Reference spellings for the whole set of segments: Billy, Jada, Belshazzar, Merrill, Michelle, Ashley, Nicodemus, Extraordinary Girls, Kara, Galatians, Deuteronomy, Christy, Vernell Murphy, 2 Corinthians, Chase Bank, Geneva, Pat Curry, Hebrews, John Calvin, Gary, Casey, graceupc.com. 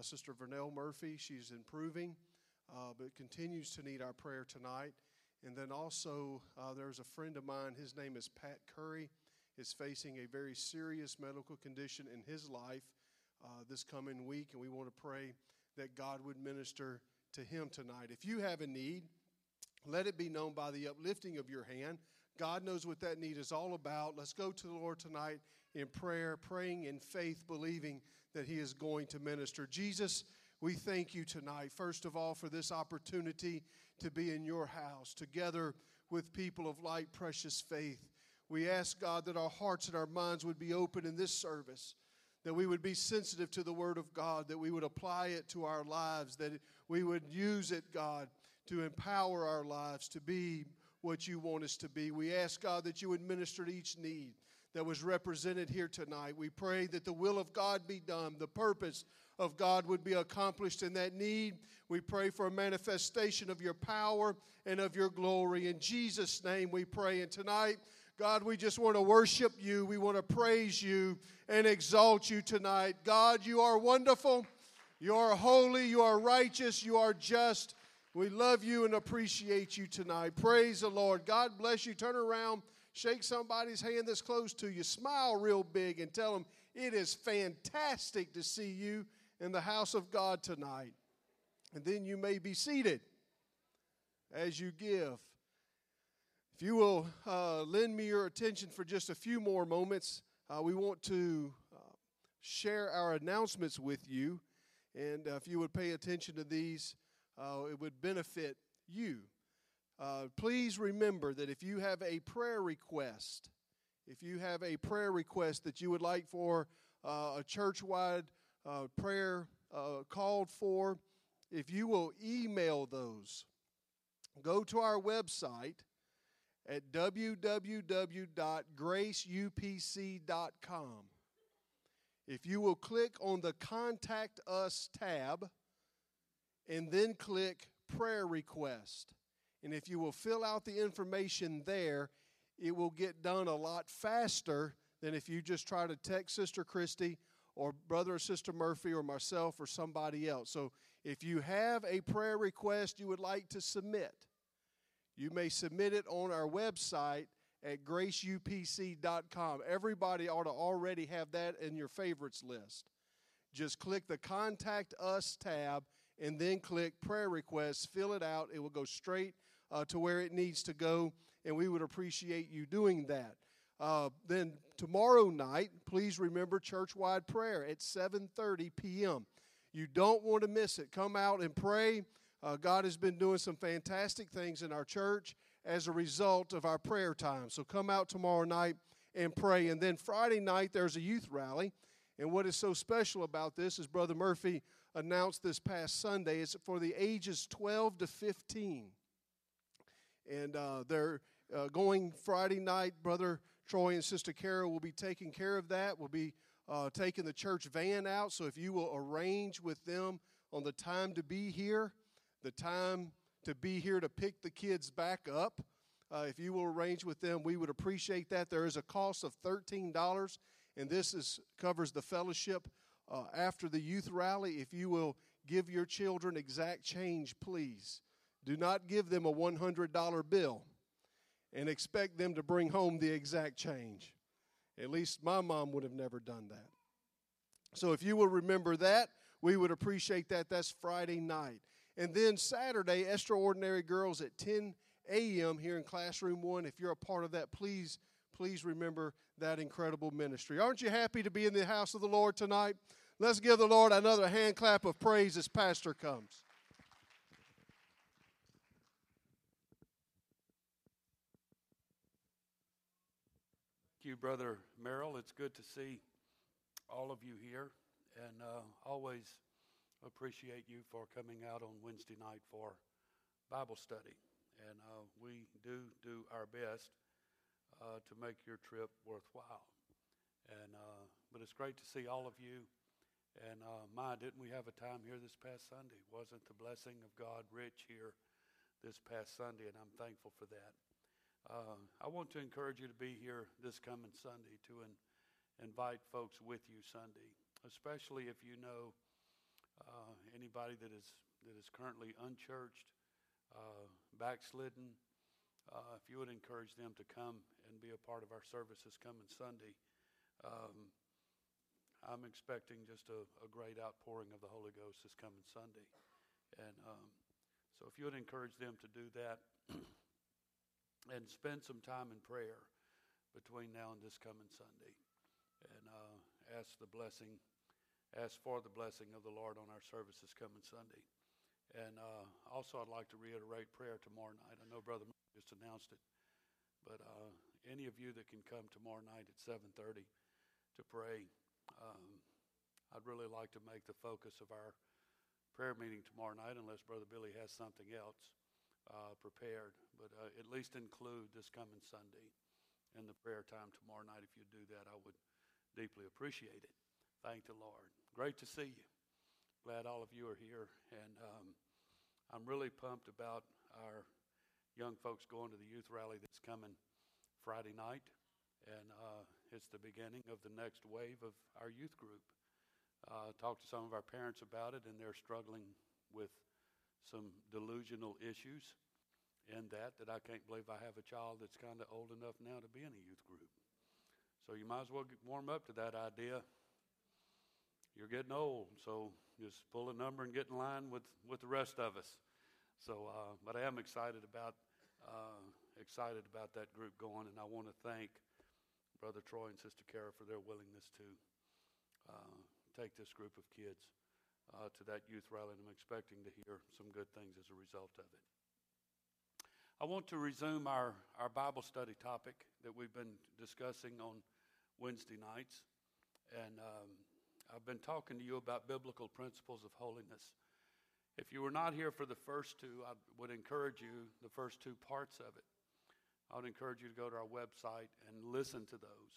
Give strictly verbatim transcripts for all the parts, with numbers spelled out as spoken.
uh, Sister Vernell Murphy. She's improving, uh, but continues to need our prayer tonight. And then also uh, there's a friend of mine. His name is Pat Curry. Is facing a very serious medical condition in his life uh, this coming week. And we want to pray that God would minister to him tonight. If you have a need, let it be known by the uplifting of your hand. God knows what that need is all about. Let's go to the Lord tonight in prayer, praying in faith, believing that he is going to minister. Jesus, we thank you tonight, first of all, for this opportunity to be in your house, together with people of like precious faith. We ask, God, that our hearts and our minds would be open in this service, that we would be sensitive to the Word of God, that we would apply it to our lives, that we would use it, God, to empower our lives to be what you want us to be. We ask, God, that you would minister to each need that was represented here tonight. We pray that the will of God be done, the purpose of God would be accomplished in that need. We pray for a manifestation of your power and of your glory. In Jesus' name we pray. And tonight, God, we just want to worship you. We want to praise you and exalt you tonight. God, you are wonderful. You are holy. You are righteous. You are just. We love you and appreciate you tonight. Praise the Lord. God bless you. Turn around. Shake somebody's hand that's close to you. Smile real big and tell them it is fantastic to see you in the house of God tonight. And then you may be seated as you give. If you will uh, lend me your attention for just a few more moments, uh, we want to uh, share our announcements with you. And uh, if you would pay attention to these, uh, it would benefit you. Uh, please remember that if you have a prayer request, if you have a prayer request that you would like for uh, a church-wide uh, prayer uh, called for, if you will email those, go to our website at w w w dot grace u p c dot com. If you will click on the Contact Us tab and then click Prayer Request, and if you will fill out the information there, it will get done a lot faster than if you just try to text Sister Christy or Brother or Sister Murphy or myself or somebody else. So if you have a prayer request you would like to submit, you may submit it on our website at grace u p c dot com. Everybody ought to already have that in your favorites list. Just click the Contact Us tab and then click Prayer Requests, fill it out. It will go straight uh, to where it needs to go, and we would appreciate you doing that. Uh, then tomorrow night, please remember churchwide prayer at seven thirty p m You don't want to miss it. Come out and pray. Uh, God has been doing some fantastic things in our church as a result of our prayer time. So come out tomorrow night and pray. And then Friday night, there's a youth rally. And what is so special about this is Brother Murphy announced this past Sunday, it's for the ages twelve to fifteen. And uh, they're uh, going Friday night. Brother Troy and Sister Kara will be taking care of that. We'll be uh, taking the church van out. So if you will arrange with them on the time to be here, the time to be here to pick the kids back up, uh, if you will arrange with them, we would appreciate that. There is a cost of thirteen dollars, and this is covers the fellowship. Uh, after the youth rally, if you will give your children exact change, please. Do not give them a one hundred dollar bill and expect them to bring home the exact change. At least my mom would have never done that. So if you will remember that, we would appreciate that. That's Friday night. And then Saturday, Extraordinary Girls at ten a m here in Classroom one. If you're a part of that, please Please remember that incredible ministry. Aren't you happy to be in the house of the Lord tonight? Let's give the Lord another hand clap of praise as Pastor comes. Thank you, Brother Merrill. It's good to see all of you here, and uh, always appreciate you for coming out on Wednesday night for Bible study. And uh, we do do our best Uh, to make your trip worthwhile. And uh, but it's great to see all of you. And uh, my, didn't we have a time here this past Sunday? Wasn't the blessing of God rich here this past Sunday? And I'm thankful for that. Uh, I want to encourage you to be here this coming Sunday, to in, invite folks with you Sunday, especially if you know uh, anybody that is that is currently unchurched, uh, backslidden, uh, if you would encourage them to come and be a part of our services coming Sunday. Um, I'm expecting just a, a great outpouring of the Holy Ghost this coming Sunday. And um, so if you would encourage them to do that and spend some time in prayer between now and this coming Sunday, and uh, ask the blessing, ask for the blessing of the Lord on our services coming Sunday. And uh, also I'd like to reiterate prayer tomorrow night. I know Brother just announced it, but uh, any of you that can come tomorrow night at seven thirty to pray, um, I'd really like to make the focus of our prayer meeting tomorrow night, unless Brother Billy has something else uh, prepared, but uh, at least include this coming Sunday in the prayer time tomorrow night. If you do that, I would deeply appreciate it. Thank the Lord. Great to see you. Glad all of you are here. And um, I'm really pumped about our young folks going to the youth rally that's coming Friday night. And uh, it's the beginning of the next wave of our youth group. Uh, talked to some of our parents about it, and they're struggling with some delusional issues in that, that I can't believe I have a child that's kind of old enough now to be in a youth group. So you might as well get, warm up to that idea. You're getting old, so just pull a number and get in line with, with the rest of us. So, uh, but I am excited about uh, excited about that group going, and I want to thank Brother Troy and Sister Kara for their willingness to uh, take this group of kids uh, to that youth rally, and I'm expecting to hear some good things as a result of it. I want to resume our, our Bible study topic that we've been discussing on Wednesday nights, and um, I've been talking to you about biblical principles of holiness. If you were not here for the first two, I would encourage you, the first two parts of it, I would encourage you to go to our website and listen to those,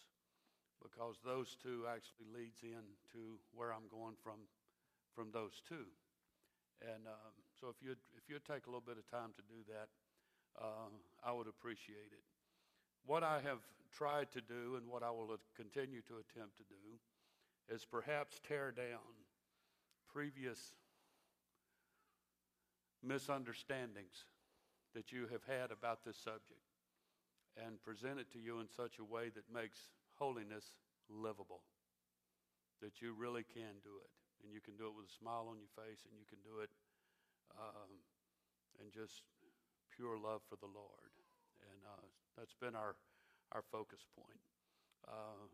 because those two actually leads in to where I'm going from from those two. And um, so if you'd, if you'd take a little bit of time to do that, uh, I would appreciate it. What I have tried to do and what I will continue to attempt to do is perhaps tear down previous misunderstandings that you have had about this subject and present it to you in such a way that makes holiness livable, that you really can do it. And you can do it with a smile on your face, and you can do it um, in just pure love for the Lord. And uh, that's been our, our focus point. Uh,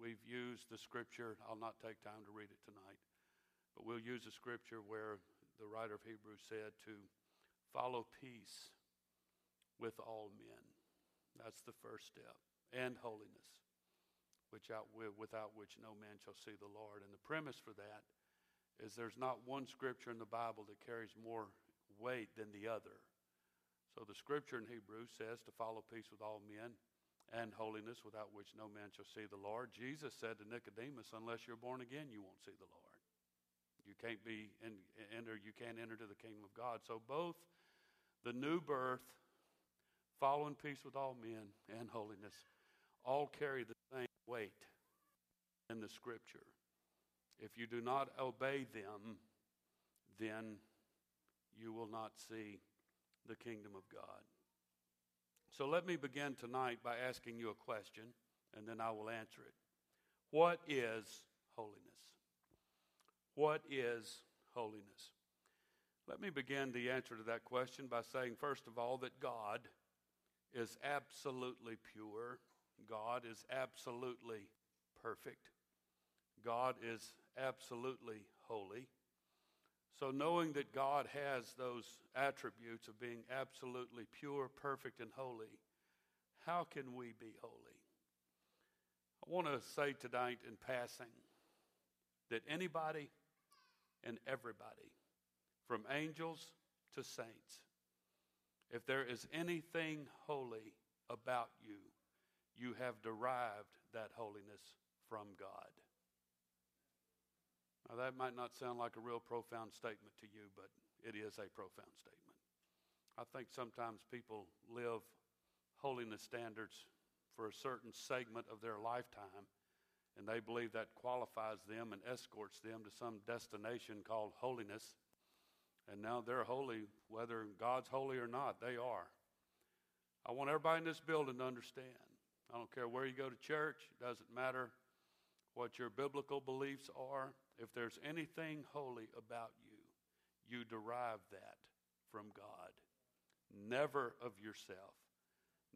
We've used the scripture, I'll not take time to read it tonight, but we'll use the scripture where the writer of Hebrews said to follow peace with all men. That's the first step. And holiness, which out, without which no man shall see the Lord. And the premise for that is there's not one scripture in the Bible that carries more weight than the other. So the scripture in Hebrews says to follow peace with all men, and holiness, without which no man shall see the Lord. Jesus said to Nicodemus, unless you're born again, you won't see the Lord. You can't be in, enter, you can't enter to the kingdom of God. So both the new birth, following peace with all men, and holiness, all carry the same weight in the scripture. If you do not obey them, then you will not see the kingdom of God. So let me begin tonight by asking you a question, and then I will answer it. What is holiness? What is holiness? Let me begin the answer to that question by saying, first of all, that God is absolutely pure. God is absolutely perfect. God is absolutely holy. So knowing that God has those attributes of being absolutely pure, perfect, and holy, how can we be holy? I want to say tonight in passing that anybody and everybody, from angels to saints, if there is anything holy about you, you have derived that holiness from God. Now, that might not sound like a real profound statement to you, but it is a profound statement. I think sometimes people live holiness standards for a certain segment of their lifetime, and they believe that qualifies them and escorts them to some destination called holiness, And now they're holy, whether God's holy or not, they are. I want everybody in this building to understand. I don't care where you go to church. It doesn't matter what your biblical beliefs are. If there's anything holy about you, you derive that from God. Never of yourself.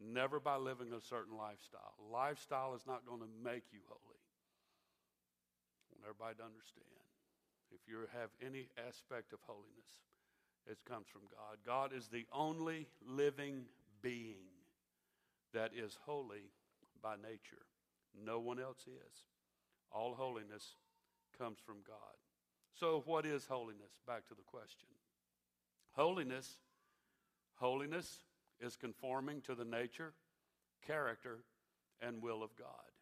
Never by living a certain lifestyle. Lifestyle is not going to make you holy. I want everybody to understand. If you have any aspect of holiness, it comes from God. God is the only living being that is holy by nature. No one else is. All holiness comes from God. So what is holiness? Back to the question. Holiness, holiness is conforming to the nature, character, and will of God.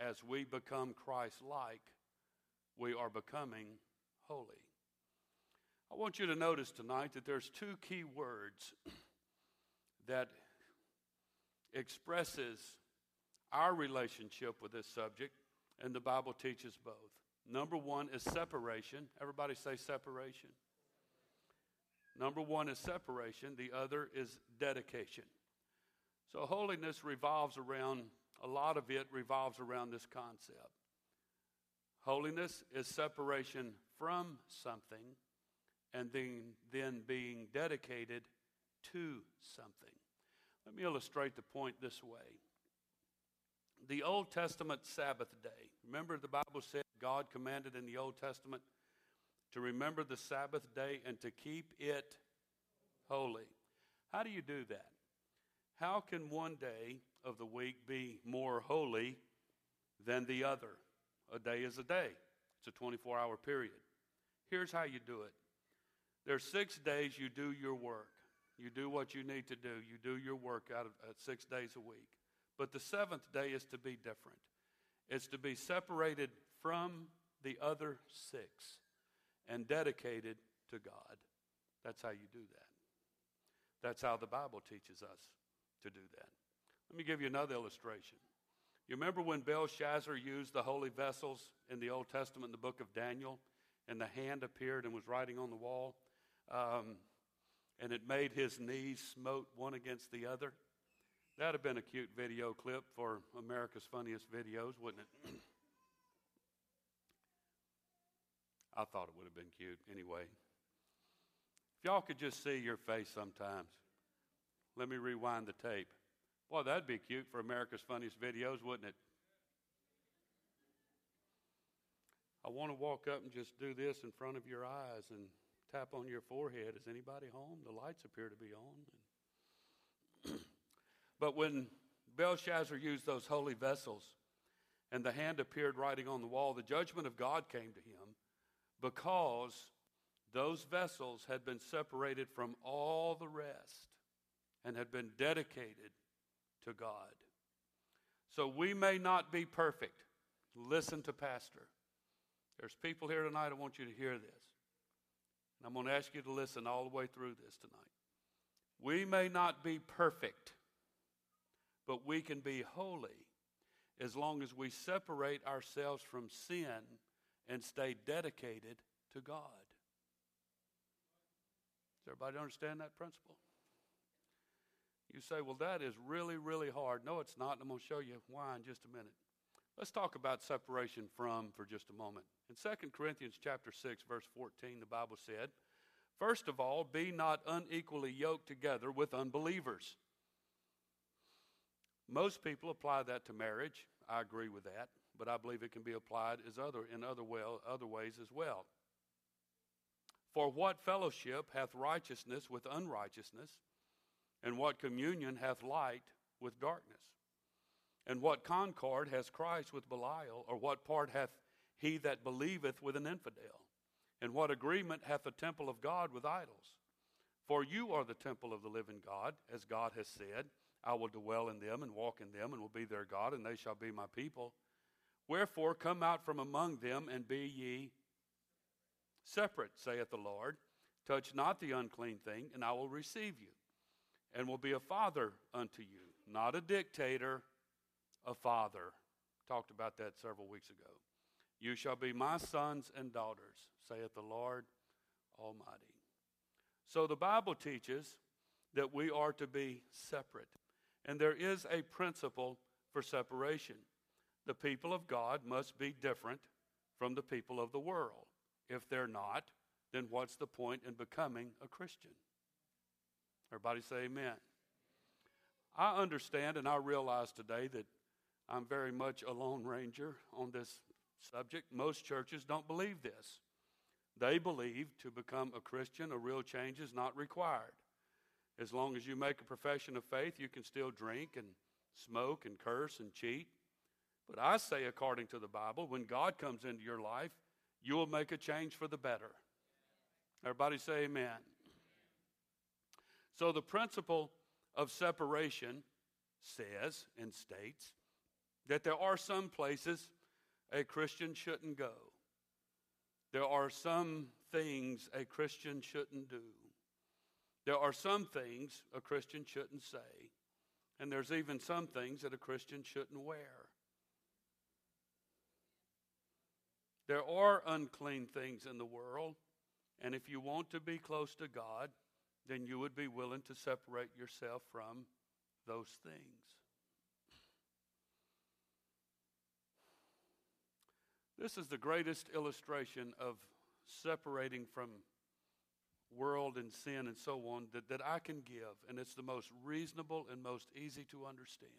As we become Christ-like, we are becoming holy. I want you to notice tonight that there's two key words that expresses our relationship with this subject, and the Bible teaches both. Number one is separation. Everybody say separation. Number one is separation. The other is dedication. So holiness revolves around, a lot of it revolves around this concept. Holiness is separation from something and then, then being dedicated to something. Let me illustrate the point this way. The Old Testament Sabbath day. Remember the Bible said God commanded in the Old Testament to remember the Sabbath day and to keep it holy. How do you do that? How can one day of the week be more holy than the other? A day is a day. It's a twenty-four hour period. Here's how you do it. There are six days you do your work. You do what you need to do. You do your work out of uh, six days a week. But the seventh day is to be different. It's to be separated from the other six and dedicated to God. That's how you do that. That's how the Bible teaches us to do that. Let me give you another illustration. You remember when Belshazzar used the holy vessels in the Old Testament, in the book of Daniel, and the hand appeared and was writing on the wall, um, and it made his knees smote one against the other? That would have been a cute video clip for America's Funniest Videos, wouldn't it? I thought it would have been cute anyway. If y'all could just see your face sometimes. Let me rewind the tape. Boy, that'd be cute for America's Funniest Videos, wouldn't it? I want to walk up and just do this in front of your eyes and tap on your forehead. Is anybody home? The lights appear to be on. But when Belshazzar used those holy vessels and the hand appeared writing on the wall, the judgment of God came to him, because those vessels had been separated from all the rest and had been dedicated to God. So we may not be perfect. Listen to Pastor. There's people here tonight, I want you to hear this. And I'm going to ask you to listen all the way through this tonight. We may not be perfect, but we can be holy as long as we separate ourselves from sin and stay dedicated to God. Does everybody understand that principle? You say, well, that is really, really hard. No, it's not. I'm going to show you why in just a minute. Let's talk about separation from for just a moment. In Second Corinthians chapter six, verse fourteen, the Bible said, first of all, be not unequally yoked together with unbelievers. Most people apply that to marriage. I agree with that. But I believe it can be applied as other in other, well, other ways as well. For what fellowship hath righteousness with unrighteousness? And what communion hath light with darkness? And what concord hath Christ with Belial? Or what part hath he that believeth with an infidel? And what agreement hath the temple of God with idols? For you are the temple of the living God, as God has said, I will dwell in them and walk in them, and will be their God, and they shall be my people. Wherefore, come out from among them, and be ye separate, saith the Lord. Touch not the unclean thing, and I will receive you, and will be a father unto you. Not a dictator, a father. Talked about that several weeks ago. You shall be my sons and daughters, saith the Lord Almighty. So the Bible teaches that we are to be separate. And there is a principle for separation. The people of God must be different from the people of the world. If they're not, then what's the point in becoming a Christian? Everybody say amen. I understand and I realize today that I'm very much a lone ranger on this subject. Most churches don't believe this. They believe to become a Christian, a real change is not required. As long as you make a profession of faith, you can still drink and smoke and curse and cheat. But I say, according to the Bible, when God comes into your life, you will make a change for the better. Everybody say amen. So the principle of separation says and states that there are some places a Christian shouldn't go. There are some things a Christian shouldn't do. There are some things a Christian shouldn't say. And there's even some things that a Christian shouldn't wear. There are unclean things in the world, and if you want to be close to God, then you would be willing to separate yourself from those things. This is the greatest illustration of separating from world and sin and so on that, that I can give, and it's the most reasonable and most easy to understand.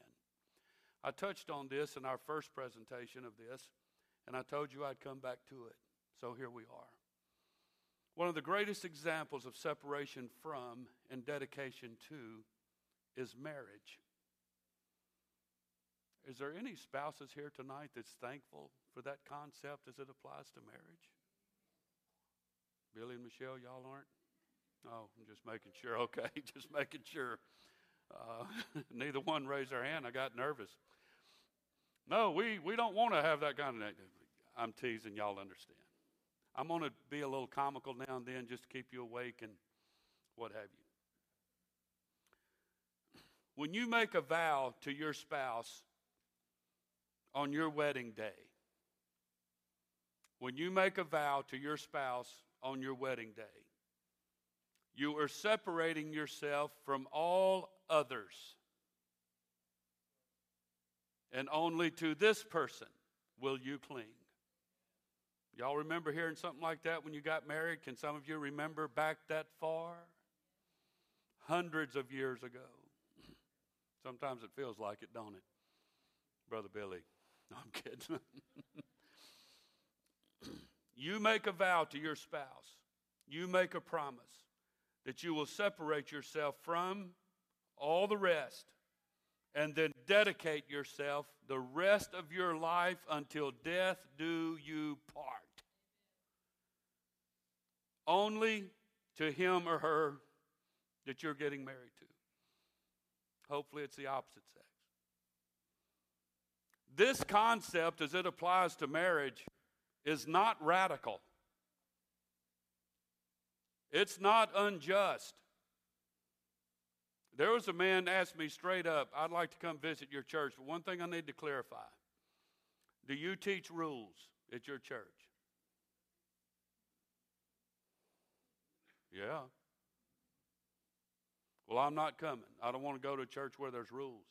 I touched on this in our first presentation of this, and I told you I'd come back to it. So here we are. One of the greatest examples of separation from and dedication to is marriage. Is there any spouses here tonight that's thankful for that concept as it applies to marriage? Billy and Michelle, y'all aren't? Oh, I'm just making sure. Okay, just making sure. Uh, neither one raised their hand. I got nervous. No, we, we don't want to have that kind of thing. I'm teasing, y'all understand. I'm going to be a little comical now and then just to keep you awake and what have you. When you make a vow to your spouse on your wedding day, when you make a vow to your spouse on your wedding day, you are separating yourself from all others. And only to this person will you cling. Y'all remember hearing something like that when you got married? Can some of you remember back that far? Hundreds of years ago. Sometimes it feels like it, don't it? Brother Billy. No, I'm kidding. You make a vow to your spouse. You make a promise that you will separate yourself from all the rest. And then dedicate yourself the rest of your life until death do you part. Only to him or her that you're getting married to. Hopefully it's the opposite sex. This concept as it applies to marriage is not radical. It's not unjust. There was a man asked me straight up, I'd like to come visit your church, but one thing I need to clarify. Do you teach rules at your church? Yeah. Well, I'm not coming. I don't want to go to a church where there's rules.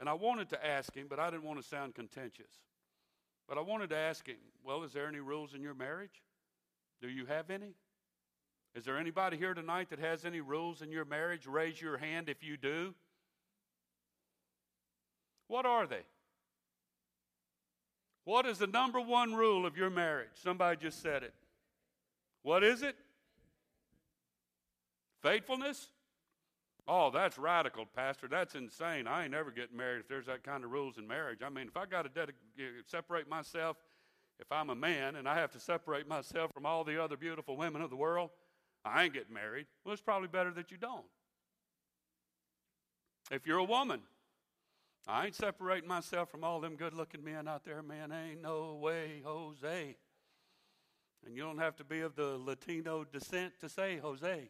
And I wanted to ask him, but I didn't want to sound contentious. But I wanted to ask him, well, is there any rules in your marriage? Do you have any? Is there anybody here tonight that has any rules in your marriage? Raise your hand if you do. What are they? What is the number one rule of your marriage? Somebody just said it. What is it? Faithfulness? Oh, that's radical, Pastor. That's insane. I ain't ever getting married if there's that kind of rules in marriage. I mean, if I got to dedic- separate myself, if I'm a man and I have to separate myself from all the other beautiful women of the world, I ain't getting married. Well, it's probably better that you don't. If you're a woman, I ain't separating myself from all them good-looking men out there, man. Ain't no way, Jose. And you don't have to be of the Latino descent to say Jose.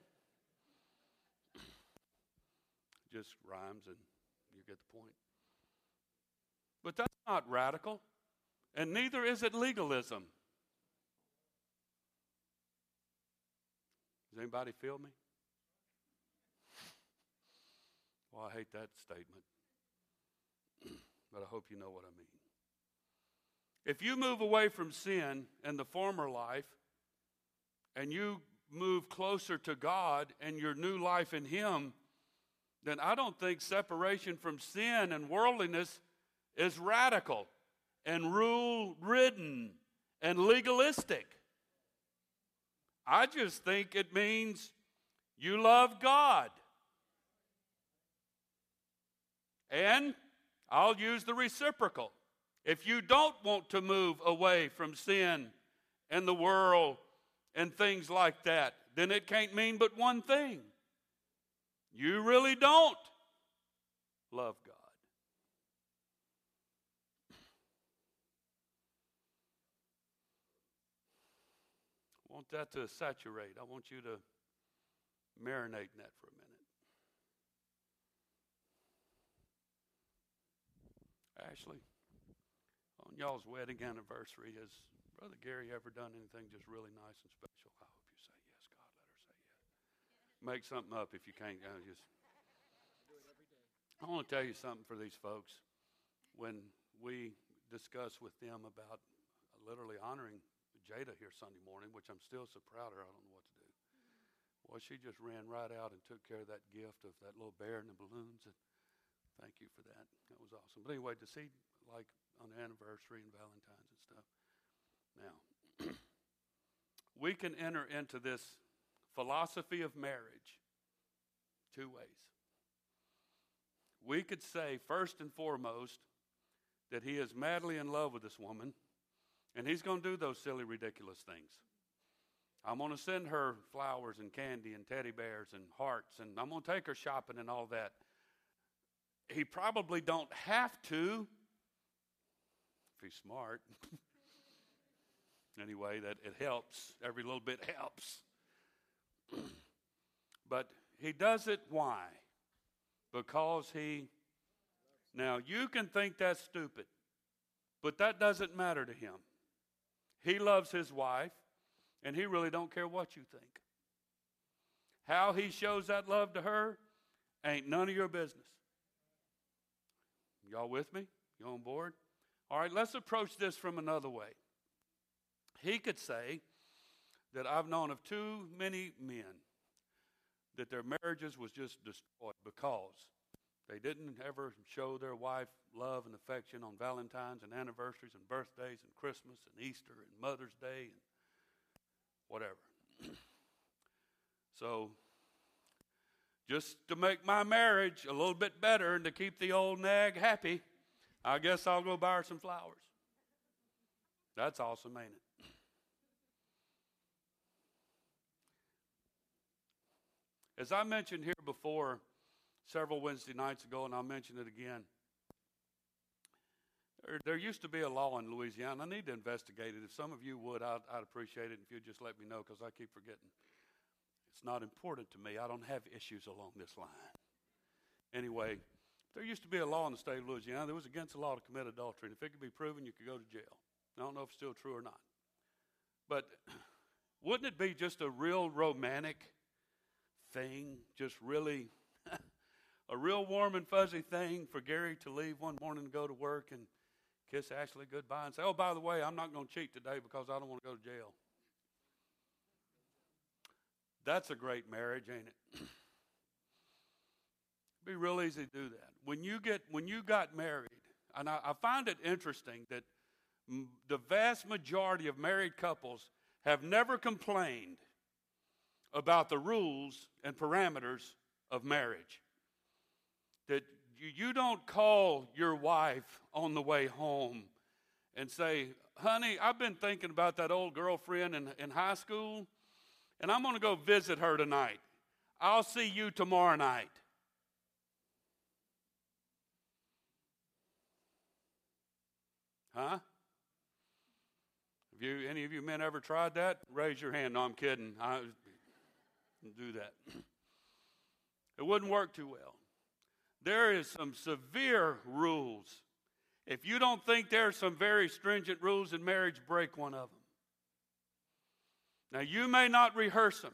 Just rhymes and you get the point. But that's not radical, and neither is it legalism. Is Does anybody feel me? Well, I hate that statement, but I hope you know what I mean. If you move away from sin and the former life, and you move closer to God and your new life in Him, then I don't think separation from sin and worldliness is radical and rule-ridden and legalistic. I just think it means you love God. And I'll use the reciprocal. If you don't want to move away from sin and the world and things like that, then it can't mean but one thing. You really don't love God. I want that to saturate. I want you to marinate in that for a minute. Ashley, on y'all's wedding anniversary, has Brother Gary ever done anything just really nice and special? I hope you say yes, God. Let her say yes. Make something up if you can't. I, just, I want to tell you something for these folks. When we discuss with them about literally honoring Jada here Sunday morning, which I'm still so proud of her, I don't know what to do. Well, she just ran right out and took care of that gift of that little bear and the balloons. And thank you for that. That was awesome. But anyway, to see, like, on the anniversary and Valentine's and stuff. Now, we can enter into this philosophy of marriage two ways. We could say, first and foremost, that he is madly in love with this woman, and he's going to do those silly, ridiculous things. I'm going to send her flowers and candy and teddy bears and hearts, and I'm going to take her shopping and all that. He probably don't have to, if he's smart. Anyway, that it helps. Every little bit helps. But he does it why? Because he... Now, you can think that's stupid, but that doesn't matter to him. He loves his wife, and he really don't care what you think. How he shows that love to her ain't none of your business. Y'all with me? You on board? All right, let's approach this from another way. He could say that I've known of too many men that their marriages was just destroyed because they didn't ever show their wife love and affection on Valentine's and anniversaries and birthdays and Christmas and Easter and Mother's Day and whatever. So, just to make my marriage a little bit better and to keep the old nag happy, I guess I'll go buy her some flowers. That's awesome, ain't it? As I mentioned here before, several Wednesday nights ago, and I'll mention it again, there, there used to be a law in Louisiana. I need to investigate it. If some of you would, I'd, I'd appreciate it if you'd just let me know, because I keep forgetting. It's not important to me. I don't have issues along this line. Anyway, there used to be a law in the state of Louisiana that was against the law to commit adultery, and if it could be proven, you could go to jail. I don't know if it's still true or not. But wouldn't it be just a real romantic thing, just really a real warm and fuzzy thing for Gary to leave one morning and go to work and kiss Ashley goodbye and say, oh, by the way, I'm not going to cheat today because I don't want to go to jail. That's a great marriage, ain't it? It'd be real easy to do that. When you get, when you got married, and I, I find it interesting that m- the vast majority of married couples have never complained about the rules and parameters of marriage. That you, you don't call your wife on the way home and say, honey, I've been thinking about that old girlfriend in, in high school, and I'm going to go visit her tonight. I'll see you tomorrow night. Huh? Have you, any of you men ever tried that? Raise your hand. No, I'm kidding. I do that. It wouldn't work too well. There is some severe rules. If you don't think there are some very stringent rules in marriage, break one of them. Now, you may not rehearse them,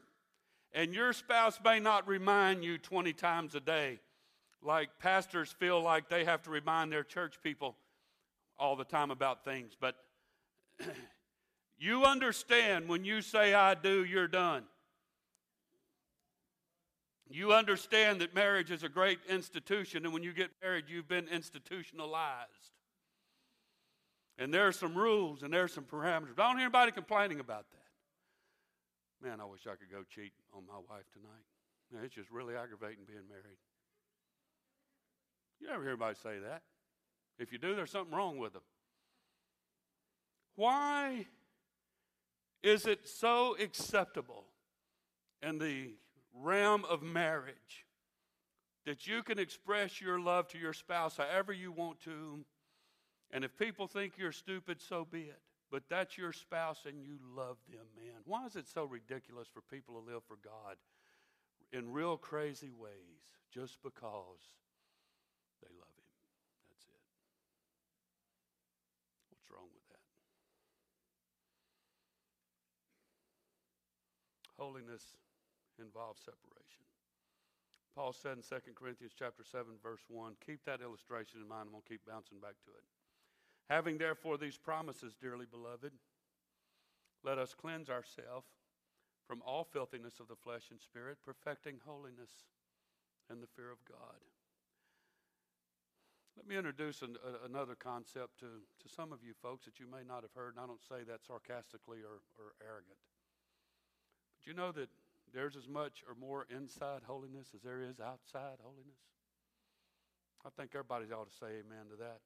And your spouse may not remind you twenty times a day, like pastors feel like they have to remind their church people all the time about things. But you understand when you say, I do, you're done. You understand that marriage is a great institution, and when you get married, you've been institutionalized. And there are some rules, and there are some parameters. I don't hear anybody complaining about that. Man, I wish I could go cheat on my wife tonight. Man, it's just really aggravating being married. You never hear anybody say that. If you do, there's something wrong with them. Why is it so acceptable in the realm of marriage that you can express your love to your spouse however you want to? And if people think you're stupid, so be it. But that's your spouse and you love them, man. Why is it so ridiculous for people to live for God in real crazy ways just because they love Him? That's it. What's wrong with that? Holiness involves separation. Paul said in Second Corinthians chapter seven, verse one, keep that illustration in mind. I'm going to keep bouncing back to it. Having therefore these promises, dearly beloved, let us cleanse ourselves from all filthiness of the flesh and spirit, perfecting holiness and the fear of God. Let me introduce an, a, another concept to, to some of you folks that you may not have heard, and I don't say that sarcastically or, or arrogant. But you know that there's as much or more inside holiness as there is outside holiness? I think everybody ought to say amen to that.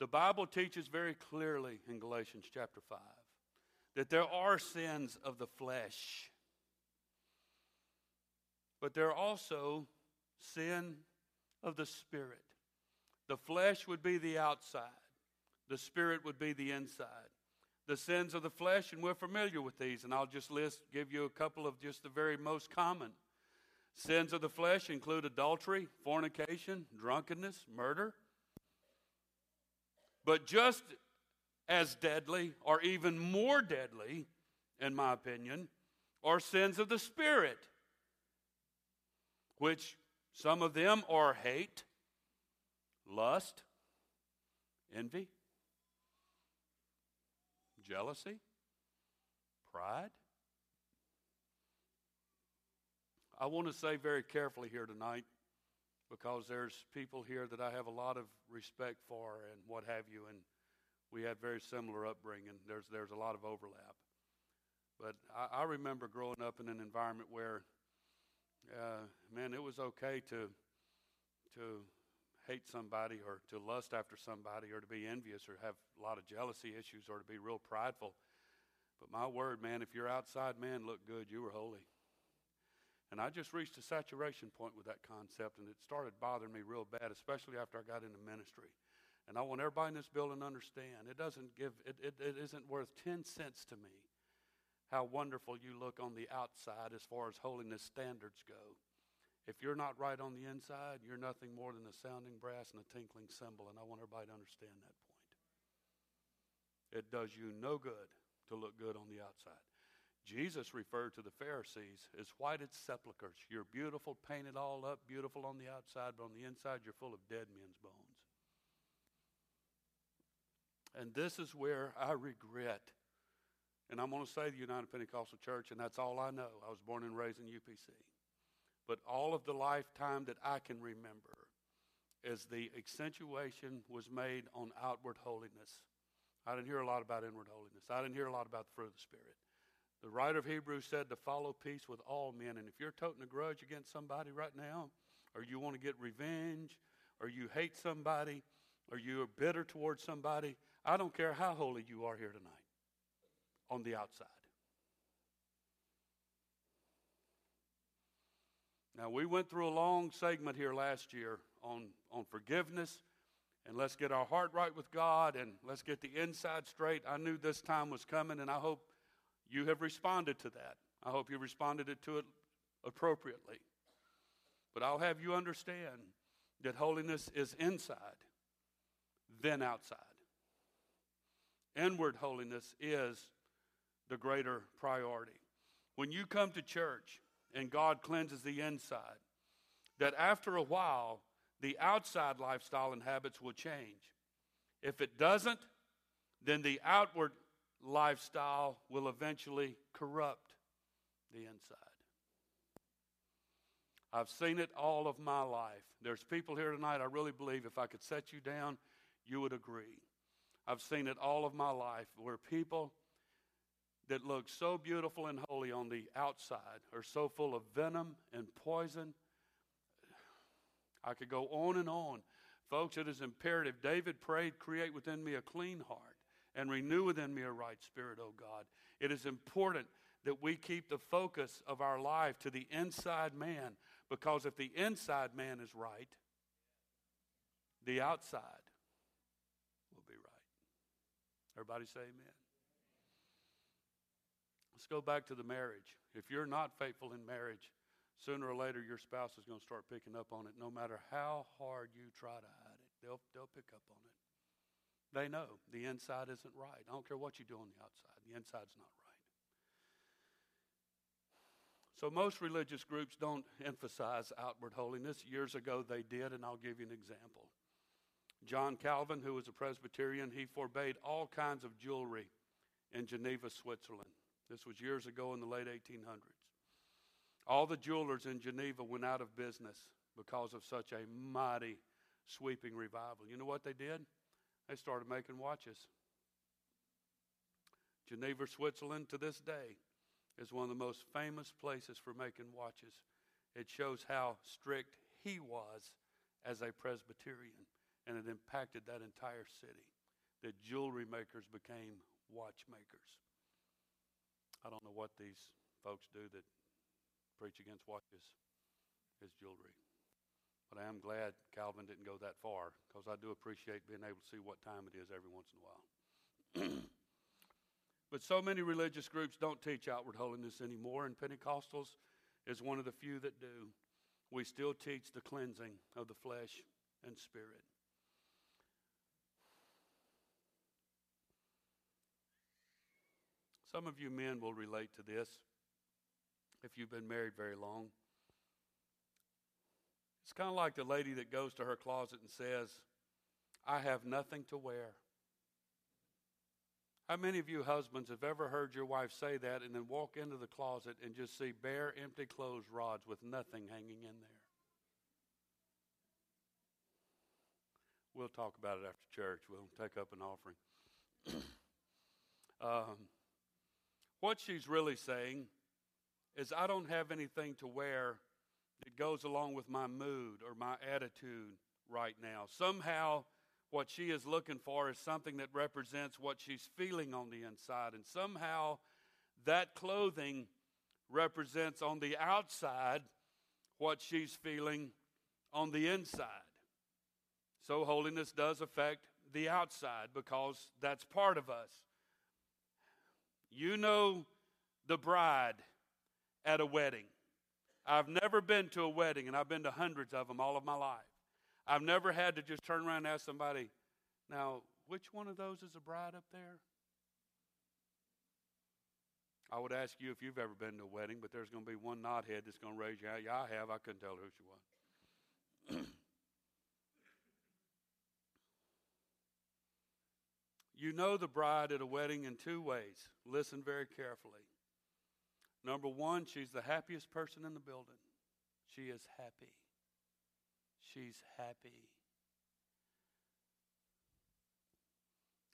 The Bible teaches very clearly in Galatians chapter five that there are sins of the flesh, but there are also sin of the spirit. The flesh would be the outside. The spirit would be the inside. The sins of the flesh, and we're familiar with these, and I'll just list, give you a couple of just the very most common. Sins of the flesh include adultery, fornication, drunkenness, murder. But just as deadly, or even more deadly, in my opinion, are sins of the spirit, which some of them are hate, lust, envy, jealousy, pride. I want to say very carefully here tonight, because there's people here that I have a lot of respect for and what have you, and we had very similar upbringing. There's there's a lot of overlap. But I, I remember growing up in an environment where, uh, man, it was okay to to hate somebody or to lust after somebody or to be envious or have a lot of jealousy issues or to be real prideful. But my word, man, if your outside man looked good, you were holy. And I just reached a saturation point with that concept, and it started bothering me real bad, especially after I got into ministry. And I want everybody in this building to understand, it doesn't give, it, it, it isn't worth ten cents to me how wonderful you look on the outside as far as holiness standards go. If you're not right on the inside, you're nothing more than a sounding brass and a tinkling cymbal, and I want everybody to understand that point. It does you no good to look good on the outside. Jesus referred to the Pharisees as whited sepulchres. You're beautiful, painted all up, beautiful on the outside, but on the inside you're full of dead men's bones. And this is where I regret, and I'm going to say the United Pentecostal Church, and that's all I know. I was born and raised in U P C. But all of the lifetime that I can remember is the accentuation was made on outward holiness. I didn't hear a lot about inward holiness. I didn't hear a lot about the fruit of the Spirit. The writer of Hebrews said to follow peace with all men. And if you're toting a grudge against somebody right now, or you want to get revenge, or you hate somebody, or you are bitter towards somebody, I don't care how holy you are here tonight on the outside. Now, we went through a long segment here last year on, on forgiveness, and let's get our heart right with God, and let's get the inside straight. I knew this time was coming, and I hope you have responded to that. I hope you responded to it appropriately. But I'll have you understand that holiness is inside, then outside. Inward holiness is the greater priority. when you come to church and God cleanses the inside, that after a while, the outside lifestyle and habits will change. If it doesn't, then the outward lifestyle will eventually corrupt the inside. I've seen it all of my life. There's people here tonight, I really believe if I could set you down, you would agree. I've seen it all of my life where people that look so beautiful and holy on the outside are so full of venom and poison. I could go on and on. Folks, it is imperative. David prayed, create within me a clean heart and renew within me a right spirit, O God. It is important that we keep the focus of our life to the inside man, because if the inside man is right, the outside will be right. Everybody say amen. Let's go back to the marriage. If you're not faithful in marriage, sooner or later your spouse is going to start picking up on it. No matter how hard you try to hide it, they'll, they'll pick up on it. They know the inside isn't right. I don't care what you do on the outside. The inside's not right. So most religious groups don't emphasize outward holiness. Years ago they did, and I'll give you an example. John Calvin, who was a Presbyterian, he forbade all kinds of jewelry in Geneva, Switzerland. This was years ago in the late eighteen hundreds. All the jewelers in Geneva went out of business because of such a mighty, sweeping revival. You know what they did? They started making watches. Geneva, Switzerland, to this day, is one of the most famous places for making watches. It shows how strict he was as a Presbyterian, and it impacted that entire city. The jewelry makers became watchmakers. I don't know what these folks do that preach against watches as jewelry. But I am glad Calvin didn't go that far, because I do appreciate being able to see what time it is every once in a while. But so many religious groups don't teach outward holiness anymore, and Pentecostals is one of the few that do. We still teach the cleansing of the flesh and spirit. Some of you men will relate to this if you've been married very long. It's kind of like the lady that goes to her closet and says, I have nothing to wear. How many of you husbands have ever heard your wife say that and then walk into the closet and just see bare, empty clothes rods with nothing hanging in there? We'll talk about it after church. We'll take up an offering. um, what she's really saying is, I don't have anything to wear that goes along with my mood or my attitude right now. Somehow, what she is looking for is something that represents what she's feeling on the inside. And somehow that clothing represents on the outside what she's feeling on the inside. So holiness does affect the outside, because that's part of us. You know the bride at a wedding. I've never been to a wedding, and I've been to hundreds of them all of my life. I've never had to just turn around and ask somebody, now, which one of those is a bride up there? I would ask you if you've ever been to a wedding, but there's going to be one knothead that's going to raise you out. Yeah, I have. I couldn't tell who she was. You know the bride at a wedding in two ways. Listen very carefully. Number one, she's the happiest person in the building. She is happy. She's happy.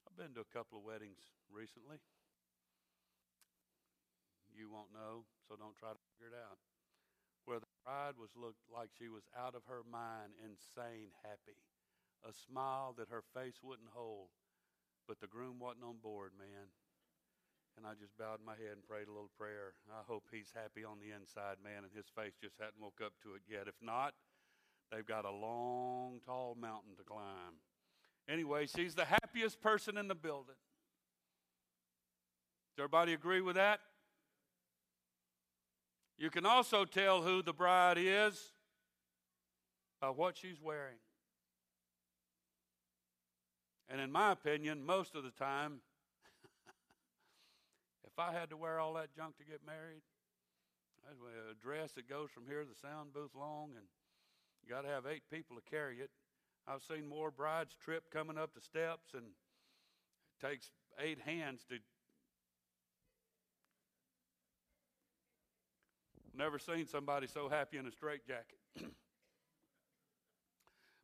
I've been to a couple of weddings recently. You won't know, so don't try to figure it out. Where the bride was looked like she was out of her mind, insane happy. A smile that her face wouldn't hold, but the groom wasn't on board, man. And I just bowed my head and prayed a little prayer. I hope he's happy on the inside, man, and his face just hadn't woke up to it yet. If not, they've got a long, tall mountain to climb. Anyway, she's the happiest person in the building. Does everybody agree with that? You can also tell who the bride is by what she's wearing. And in my opinion, most of the time, if I had to wear all that junk to get married, a dress that goes from here to the sound booth long, and you got to have eight people to carry it. I've seen more brides trip coming up the steps, and it takes eight hands to. Never seen somebody so happy in a straitjacket.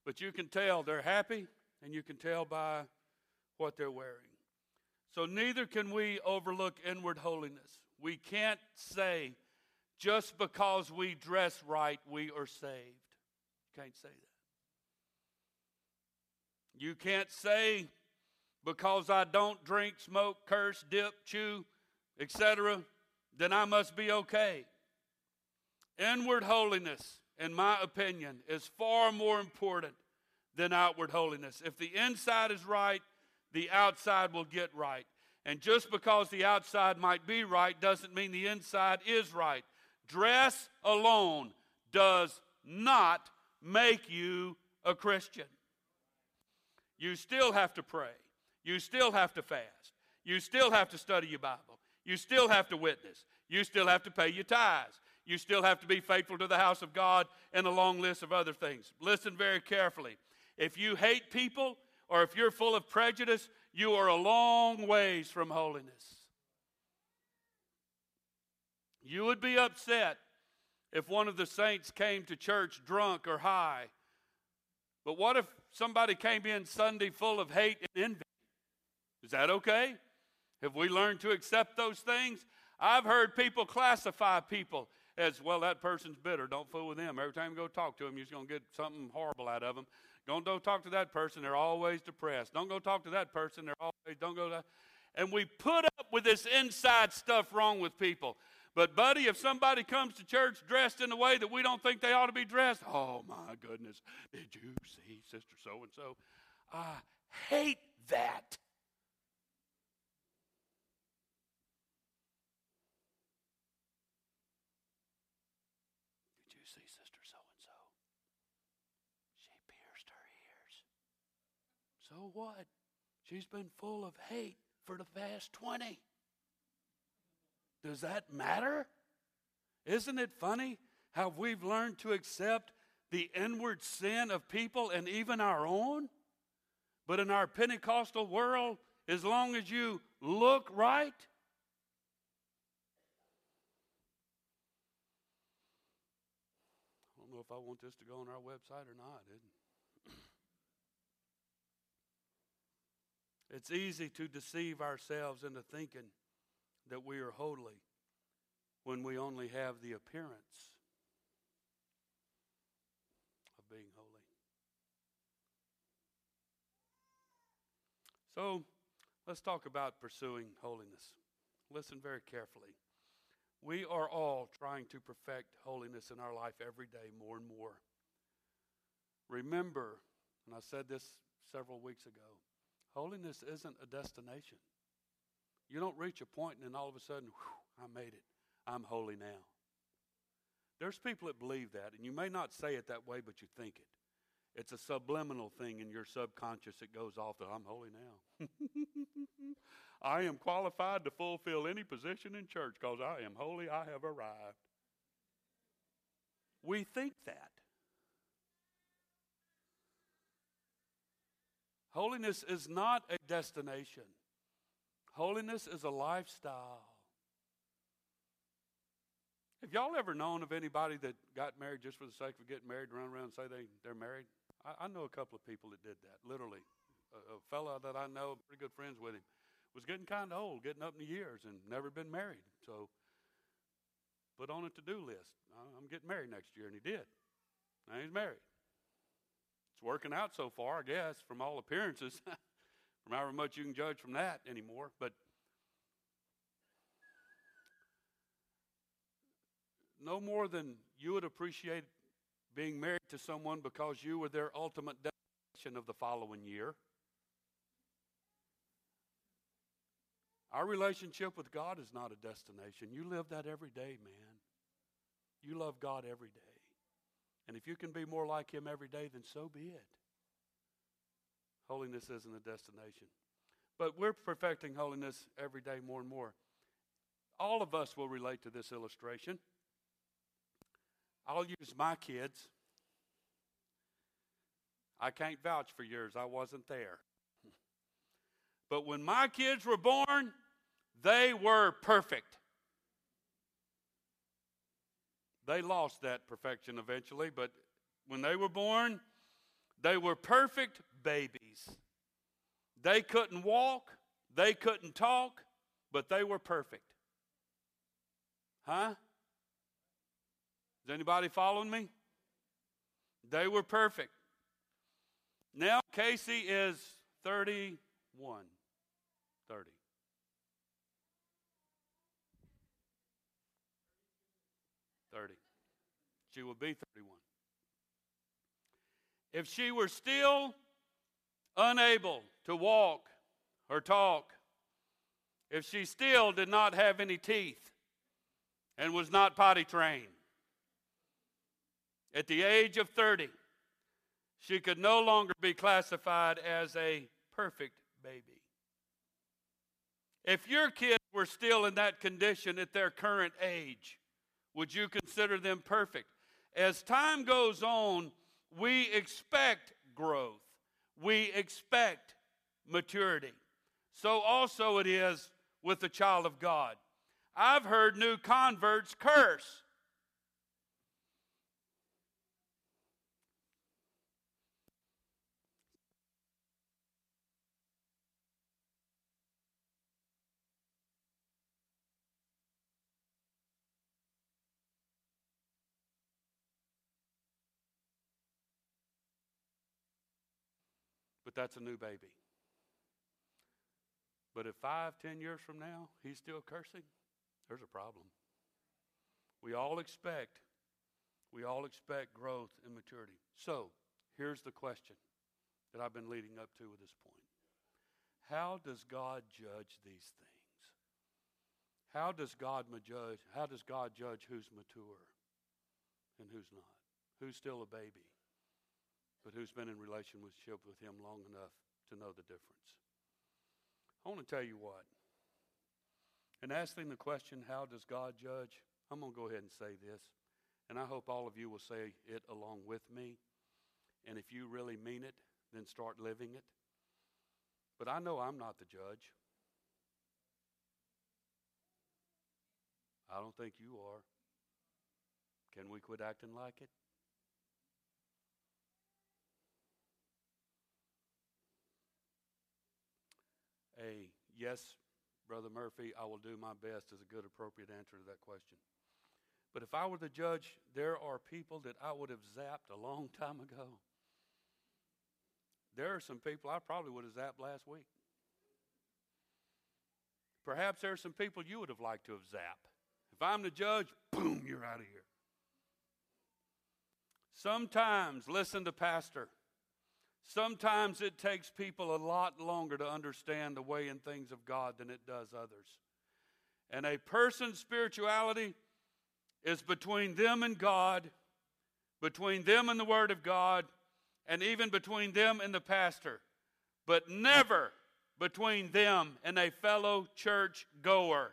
But you can tell they're happy, and you can tell by what they're wearing. So neither can we overlook inward holiness. We can't say, just because we dress right, we are saved. You can't say that. You can't say, because I don't drink, smoke, curse, dip, chew, et cetera, then I must be okay. Inward holiness, in my opinion, is far more important than outward holiness. If the inside is right, the outside will get right. And just because the outside might be right doesn't mean the inside is right. Dress alone does not make you a Christian. You still have to pray. You still have to fast. You still have to study your Bible. You still have to witness. You still have to pay your tithes. You still have to be faithful to the house of God and a long list of other things. Listen very carefully. If you hate people or if you're full of prejudice, you are a long ways from holiness. You would be upset if one of the saints came to church drunk or high. But what if somebody came in Sunday full of hate and envy? Is that okay? Have we learned to accept those things? I've heard people classify people as, well, that person's bitter. Don't fool with them. Every time you go talk to them, you're just going to get something horrible out of them. Don't go talk to that person. They're always depressed. Don't go talk to that person. They're always, don't go to that. And we put up with this inside stuff wrong with people. But, buddy, if somebody comes to church dressed in a way that we don't think they ought to be dressed, oh, my goodness, did you see Sister So-and-so? I hate that. Did you see Sister So-and-so? She pierced her ears. So what? She's been full of hate for the past twenty. Does that matter? Isn't it funny how we've learned to accept the inward sin of people and even our own? But in our Pentecostal world, as long as you look right, I don't know if I want this to go on our website or not. It? It's easy to deceive ourselves into thinking that we are holy when we only have the appearance of being holy. So, let's talk about pursuing holiness. Listen very carefully. We are all trying to perfect holiness in our life every day more and more. Remember, and I said this several weeks ago, holiness isn't a destination. You don't reach a point and then all of a sudden, whew, I made it. I'm holy now. There's people that believe that, and you may not say it that way, but you think it. It's a subliminal thing in your subconscious that goes off that I'm holy now. I am qualified to fulfill any position in church because I am holy. I have arrived. We think that. Holiness is not a destination. Holiness is a lifestyle. Have y'all ever known of anybody that got married just for the sake of getting married and run around and say they, they're married? I, I know a couple of people that did that, literally. A, a fellow that I know, pretty good friends with him, was getting kind of old, getting up in the years, and never been married. So put on a to-do list. I'm getting married next year, and he did. Now he's married. It's working out so far, I guess, from all appearances, from however much you can judge from that anymore. But no more than you would appreciate being married to someone because you were their ultimate destination of the following year. Our relationship with God is not a destination. You live that every day, man. You love God every day. And if you can be more like Him every day, then so be it. Holiness isn't a destination. But we're perfecting holiness every day more and more. All of us will relate to this illustration. I'll use my kids. I can't vouch for yours. I wasn't there. But when my kids were born, they were perfect. They lost that perfection eventually, but when they were born, they were perfect babies. They couldn't walk, they couldn't talk, but they were perfect. Huh? Is anybody following me? They were perfect. Now Casey is thirty-one. thirty. thirty. She will be thirty-one. If she were still unable to walk or talk, if she still did not have any teeth and was not potty trained, at the age of thirty, she could no longer be classified as a perfect baby. If your kids were still in that condition at their current age, would you consider them perfect? As time goes on, we expect growth. We expect maturity. So also it is with the child of God. I've heard new converts curse. But that's a new baby. But if five, ten years from now, he's still cursing, there's a problem. We all expect, we all expect growth and maturity. So, here's the question that I've been leading up to at this point. How does God judge these things? How does God judge, how does God judge who's mature and who's not? Who's still a baby, but who's been in relationship with him long enough to know the difference? I want to tell you what. In asking the question, how does God judge? I'm going to go ahead and say this, and I hope all of you will say it along with me. And if you really mean it, then start living it. But I know I'm not the judge. I don't think you are. Can we quit acting like it? A yes, Brother Murphy, I will do my best is a good, appropriate answer to that question. But if I were the judge, there are people that I would have zapped a long time ago. There are some people I probably would have zapped last week. Perhaps there are some people you would have liked to have zapped. If I'm the judge, boom, you're out of here. Sometimes, listen to Pastor. Sometimes it takes people a lot longer to understand the way and things of God than it does others. And a person's spirituality is between them and God, between them and the Word of God, and even between them and the pastor, but never between them and a fellow church goer.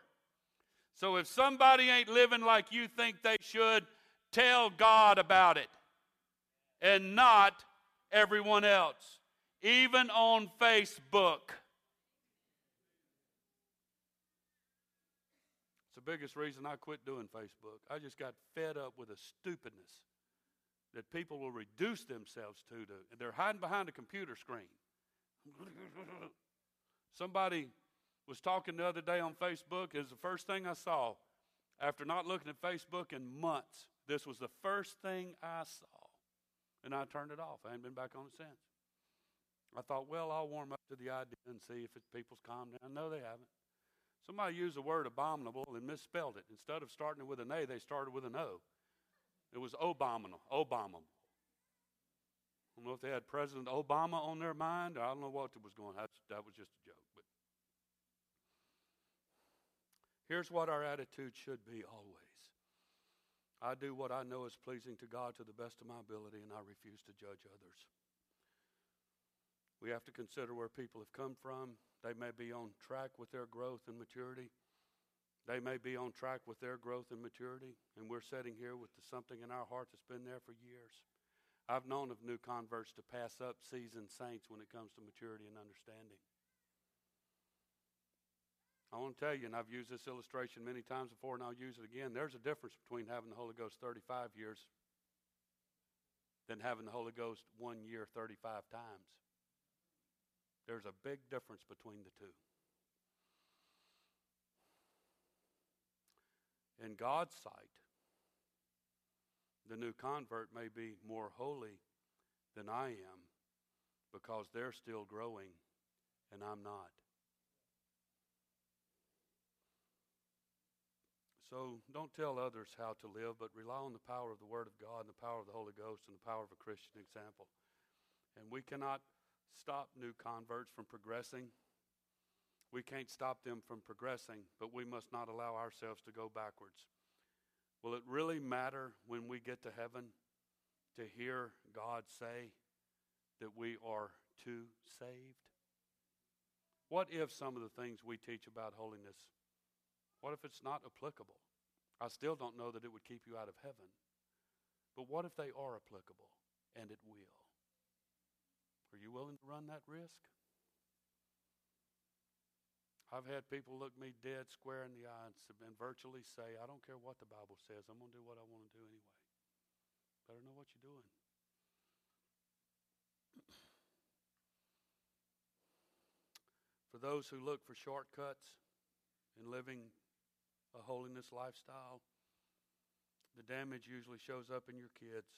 So if somebody ain't living like you think they should, tell God about it and not everyone else, even on Facebook. It's the biggest reason I quit doing Facebook. I just got fed up with the stupidness that people will reduce themselves to. to They're hiding behind a computer screen. Somebody was talking the other day on Facebook. It was the first thing I saw. After not looking at Facebook in months, this was the first thing I saw. And I turned it off. I ain't been back on it since. I thought, well, I'll warm up to the idea and see if it, people's calmed down. No, they haven't. Somebody used the word abominable and misspelled it. Instead of starting it with an A, they started with an O. It was abominable. Obama. I don't know if they had President Obama on their mind. Or I don't know what was going on. That was just a joke. But here's what our attitude should be always. I do what I know is pleasing to God to the best of my ability, and I refuse to judge others. We have to consider where people have come from. They may be on track with their growth and maturity. They may be on track with their growth and maturity, and we're sitting here with the something in our heart that's been there for years. I've known of new converts to pass up seasoned saints when it comes to maturity and understanding. I want to tell you, and I've used this illustration many times before, and I'll use it again. There's a difference between having the Holy Ghost thirty-five years than having the Holy Ghost one year thirty-five times. There's a big difference between the two. In God's sight, the new convert may be more holy than I am because they're still growing and I'm not. So don't tell others how to live, but rely on the power of the Word of God and the power of the Holy Ghost and the power of a Christian example. And we cannot stop new converts from progressing. We can't stop them from progressing, but we must not allow ourselves to go backwards. Will it really matter when we get to heaven to hear God say that we are too saved? What if some of the things we teach about holiness, what if it's not applicable? I still don't know that it would keep you out of heaven. But what if they are applicable? And it will. Are you willing to run that risk? I've had people look me dead square in the eye and virtually say, I don't care what the Bible says. I'm going to do what I want to do anyway. Better know what you're doing. For those who look for shortcuts in living a holiness lifestyle, the damage usually shows up in your kids.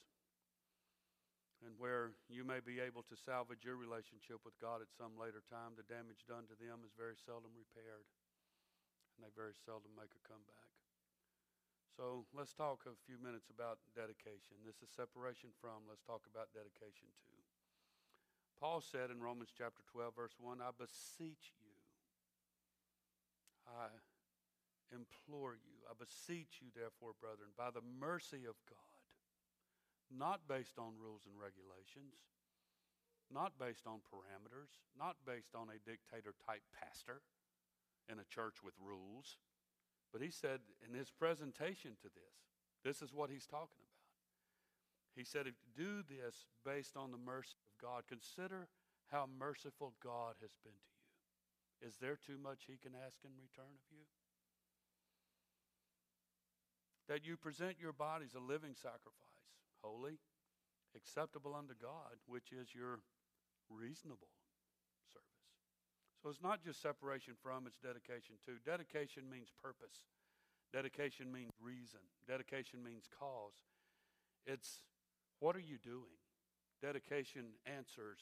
And where you may be able to salvage your relationship with God at some later time, the damage done to them is very seldom repaired, and they very seldom make a comeback. So let's talk a few minutes about dedication. This is separation from. Let's talk about dedication to. Paul said in Romans chapter twelve, verse one, I beseech you, I implore you, I beseech you, therefore, brethren, by the mercy of God, not based on rules and regulations, not based on parameters, not based on a dictator-type pastor in a church with rules. But he said in his presentation to this, this is what he's talking about. He said, do this based on the mercy of God. Consider how merciful God has been to you. Is there too much he can ask in return of you? That you present your bodies a living sacrifice, holy, acceptable unto God, which is your reasonable service. So it's not just separation from, it's dedication to. Dedication means purpose. Dedication means reason. Dedication means cause. It's what are you doing? Dedication answers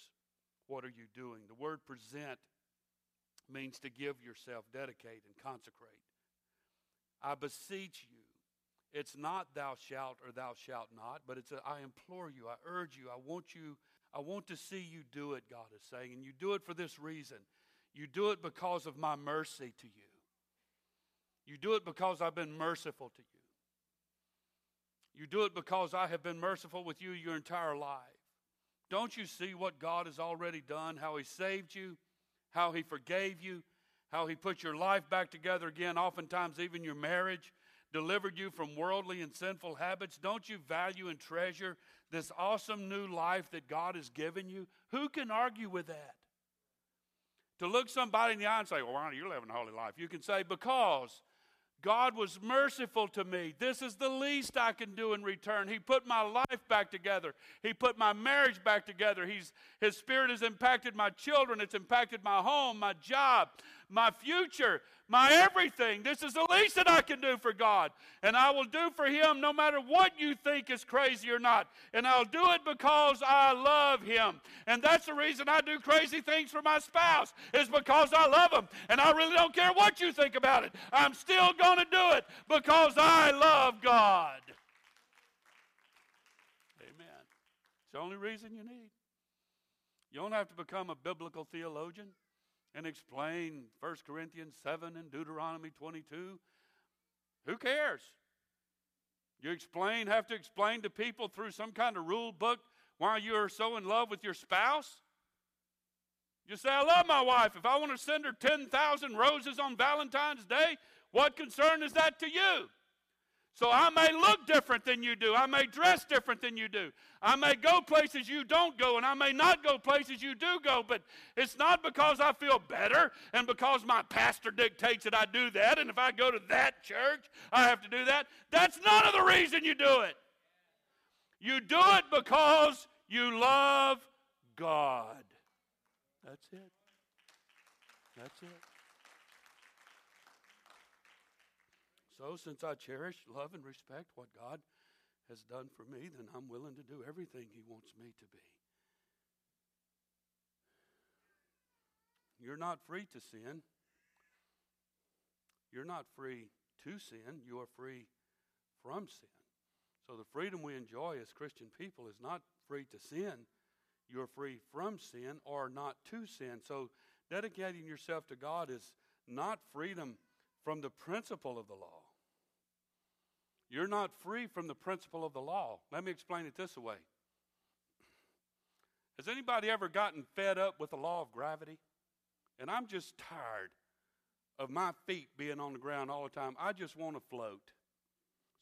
what are you doing. The word present means to give yourself, dedicate, and consecrate. I beseech you. It's not thou shalt or thou shalt not, but it's a, I implore you, I urge you, I want you, I want to see you do it, God is saying. And you do it for this reason. You do it because of my mercy to you. You do it because I've been merciful to you. You do it because I have been merciful with you your entire life. Don't you see what God has already done, how he saved you, how he forgave you, how he put your life back together again, oftentimes even your marriage, delivered you from worldly and sinful habits? Don't you value and treasure this awesome new life that God has given you? Who can argue with that? To look somebody in the eye and say, well, Ronnie, you're living a holy life. You can say, because God was merciful to me. This is the least I can do in return. He put my life back together. He put my marriage back together. He's, his Spirit has impacted my children. It's impacted my home, my job, my future, my everything. This is the least that I can do for God. And I will do for him no matter what you think is crazy or not. And I'll do it because I love him. And that's the reason I do crazy things for my spouse, is because I love him. And I really don't care what you think about it. I'm still going to do it because I love God. Amen. It's the only reason you need. You don't have to become a biblical theologian and explain First Corinthians seven and Deuteronomy twenty-two. Who cares? You explain, have to explain to people through some kind of rule book why you are so in love with your spouse? You say, I love my wife. If I want to send her ten thousand roses on Valentine's Day, What concern is that to you? So I may look different than you do. I may dress different than you do. I may go places you don't go, and I may not go places you do go, but it's not because I feel better and because my pastor dictates that I do that, and if I go to that church, I have to do that. That's none of the reason you do it. You do it because you love God. That's it. That's it. So since I cherish, love, and respect what God has done for me, then I'm willing to do everything He wants me to be. You're not free to sin. You're not free to sin. You are free from sin. So the freedom we enjoy as Christian people is not free to sin. You're free from sin or not to sin. So dedicating yourself to God is not freedom from the principle of the law. You're not free from the principle of the law. Let me explain it this way. Has anybody ever gotten fed up with the law of gravity? And I'm just tired of my feet being on the ground all the time. I just want to float.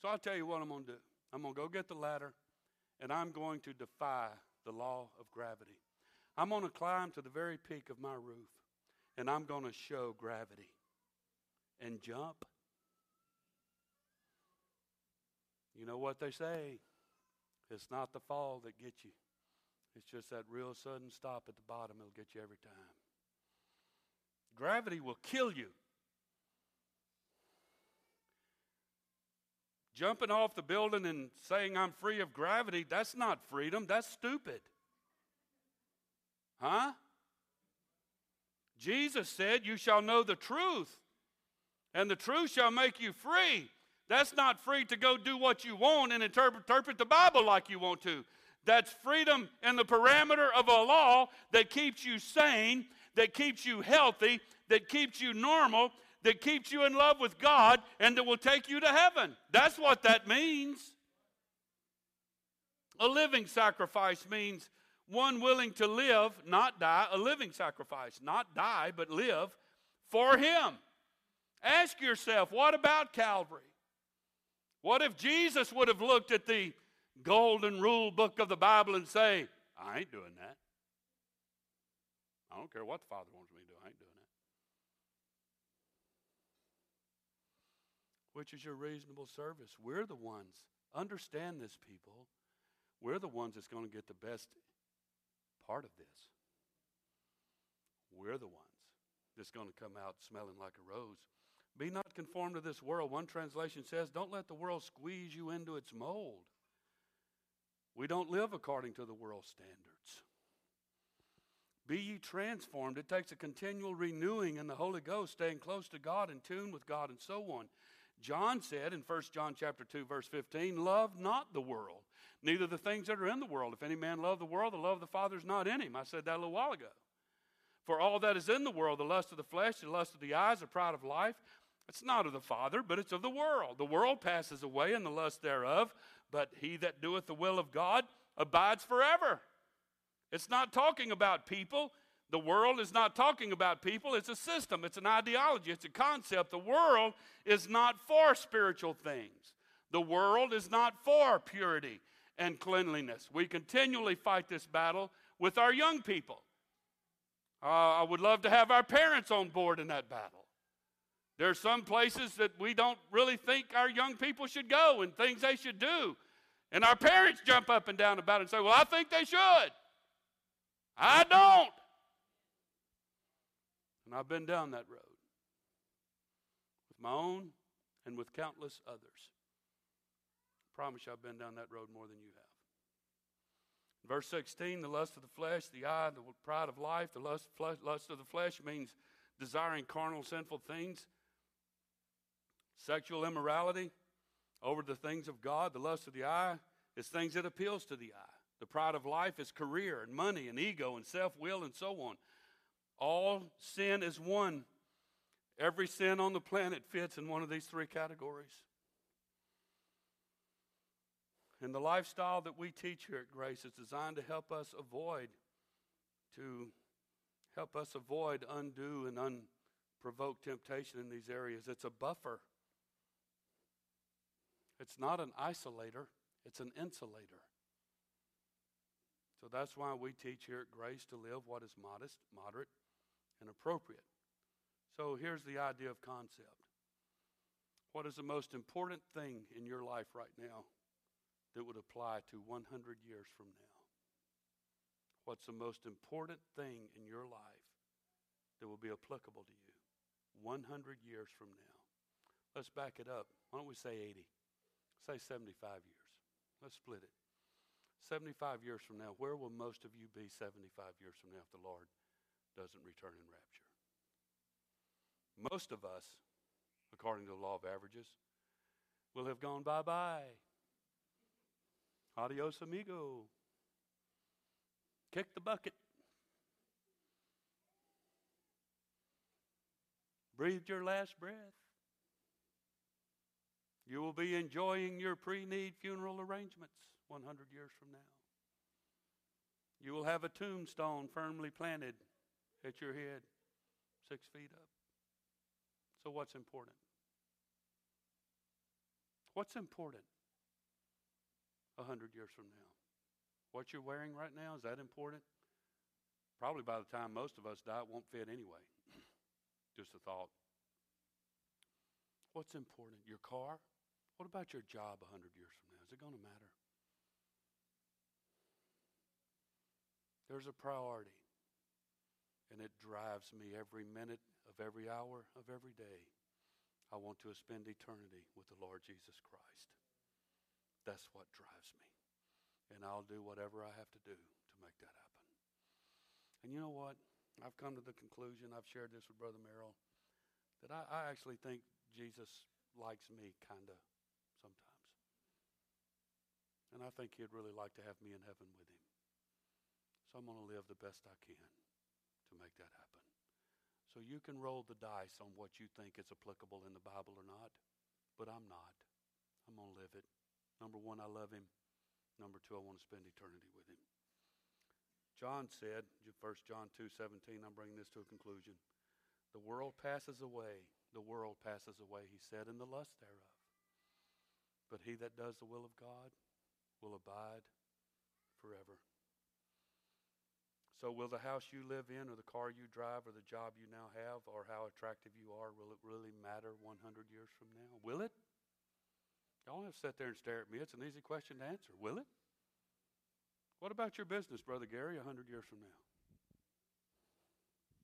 So I'll tell you what I'm going to do. I'm going to go get the ladder, and I'm going to defy the law of gravity. I'm going to climb to the very peak of my roof, and I'm going to show gravity and jump. You know what they say? It's not the fall that gets you. It's just that real sudden stop at the bottom. It'll get you every time. Gravity will kill you. Jumping off the building and saying I'm free of gravity, that's not freedom. That's stupid. Huh? Jesus said, you shall know the truth, and the truth shall make you free. That's not free to go do what you want and interpret, interpret the Bible like you want to. That's freedom in the parameter of a law that keeps you sane, that keeps you healthy, that keeps you normal, that keeps you in love with God, and that will take you to heaven. That's what that means. A living sacrifice means one willing to live, not die, a living sacrifice, not die, but live for Him. Ask yourself, what about Calvary? What if Jesus would have looked at the golden rule book of the Bible and say, I ain't doing that. I don't care what the Father wants me to do, I ain't doing that. Which is your reasonable service? We're the ones, understand this people, we're the ones that's going to get the best part of this. We're the ones that's going to come out smelling like a rose. Be not conformed to this world. One translation says, don't let the world squeeze you into its mold. We don't live according to the world's standards. Be ye transformed. It takes a continual renewing in the Holy Ghost, staying close to God, in tune with God, and so on. John said in First John chapter two, verse fifteen, love not the world, neither the things that are in the world. If any man love the world, the love of the Father is not in him. I said that a little while ago. For all that is in the world, the lust of the flesh, the lust of the eyes, the pride of life, it's not of the Father, but it's of the world. The world passes away and the lust thereof, but he that doeth the will of God abides forever. It's not talking about people. The world is not talking about people. It's a system. It's an ideology. It's a concept. The world is not for spiritual things. The world is not for purity and cleanliness. We continually fight this battle with our young people. Uh, I would love to have our parents on board in that battle. There are some places that we don't really think our young people should go and things they should do. And our parents jump up and down about it and say, well, I think they should. I don't. And I've been down that road with my own and with countless others. I promise you I've been down that road more than you have. Verse sixteen, the lust of the flesh, the eye, the pride of life. The lust, flesh, lust of the flesh means desiring carnal, sinful things. Sexual immorality over the things of God. The lust of the eye is things that appeals to the eye. The pride of life is career and money and ego and self-will and so on. All sin is one. Every sin on the planet fits in one of these three categories. And the lifestyle that we teach here at Grace is designed to help us avoid, to help us avoid undue and provoke temptation in these areas. It's a buffer. It's not an isolator. It's an insulator. So that's why we teach here at Grace to live what is modest, moderate, and appropriate. So here's the idea of concept. What is the most important thing in your life right now that would apply to one hundred years from now? What's the most important thing in your life that will be applicable to you one hundred years from now? Let's back it up. Why don't we say eighty? Say seventy-five years. Let's split it. seventy-five years from now, where will most of you be seventy-five years from now if the Lord doesn't return in rapture? Most of us, according to the law of averages, will have gone bye-bye. Adios, amigo. Kick the bucket. Breathe your last breath. You will be enjoying your pre-need funeral arrangements one hundred years from now. You will have a tombstone firmly planted at your head, six feet up. So what's important? What's important one hundred years from now? What you're wearing right now, is that important? Probably by the time most of us die, it won't fit anyway. Just a thought. What's important? Your car? What about your job one hundred years from now? Is it going to matter? There's a priority, and it drives me every minute of every hour of every day. I want to spend eternity with the Lord Jesus Christ. That's what drives me, and I'll do whatever I have to do to make that happen. And you know what? I've come to the conclusion, I've shared this with Brother Merrill, that I, I actually think Jesus likes me kind of sometimes. And I think he'd really like to have me in heaven with him. So I'm going to live the best I can to make that happen. So you can roll the dice on what you think is applicable in the Bible or not, but I'm not. I'm going to live it. Number one, I love him. Number two, I want to spend eternity with him. John said, First John two seventeen, I'm bringing this to a conclusion. The world passes away. The world passes away, he said, and the lust thereof. But he that does the will of God will abide forever. So will the house you live in or the car you drive or the job you now have or how attractive you are, will it really matter one hundred years from now? Will it? Y'all have to sit there and stare at me. It's an easy question to answer. Will it? What about your business, Brother Gary, one hundred years from now?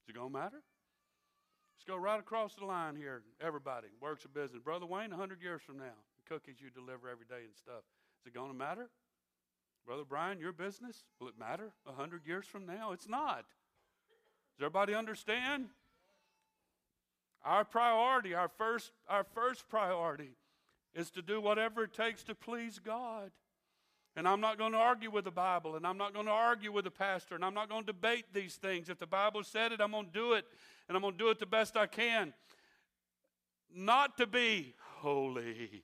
Is it going to matter? Let's go right across the line here. Everybody works a business. Brother Wayne, one hundred years from now, the cookies you deliver every day and stuff. Is it going to matter? Brother Brian, your business, will it matter one hundred years from now? It's not. Does everybody understand? Our priority, our first, our first priority is to do whatever it takes to please God. And I'm not going to argue with the Bible, and I'm not going to argue with the pastor, and I'm not going to debate these things. If the Bible said it, I'm going to do it, and I'm going to do it the best I can. Not to be holy,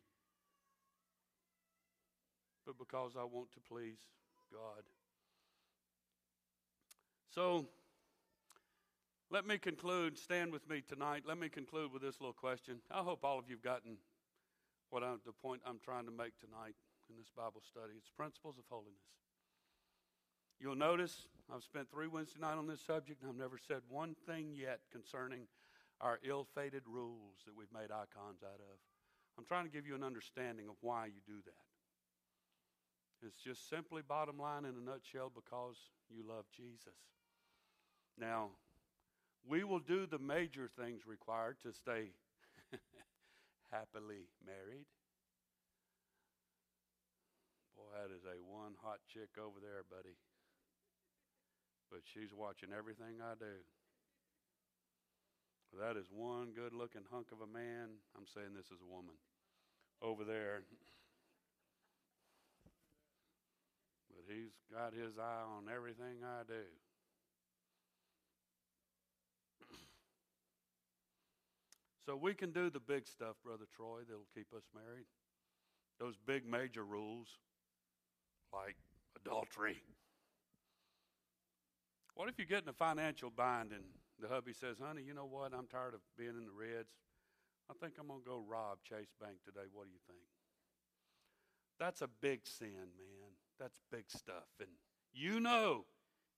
but because I want to please God. So, let me conclude. Stand with me tonight. Let me conclude with this little question. I hope all of you have gotten what I, the point I'm trying to make tonight in this Bible study. It's principles of holiness. You'll notice I've spent three Wednesday nights on this subject, and I've never said one thing yet concerning our ill-fated rules that we've made icons out of. I'm trying to give you an understanding of why you do that. It's just simply bottom line in a nutshell because you love Jesus. Now, we will do the major things required to stay happily married. Boy, that is a one hot chick over there, buddy. But she's watching everything I do. That is one good-looking hunk of a man. I'm saying this is a woman over there. But he's got his eye on everything I do. So we can do the big stuff, Brother Troy, that'll keep us married. Those big major rules, like adultery. What if you get in a financial bind and the hubby says, honey, you know what? I'm tired of being in the reds. I think I'm going to go rob Chase Bank today. What do you think? That's a big sin, man. That's big stuff. And you know,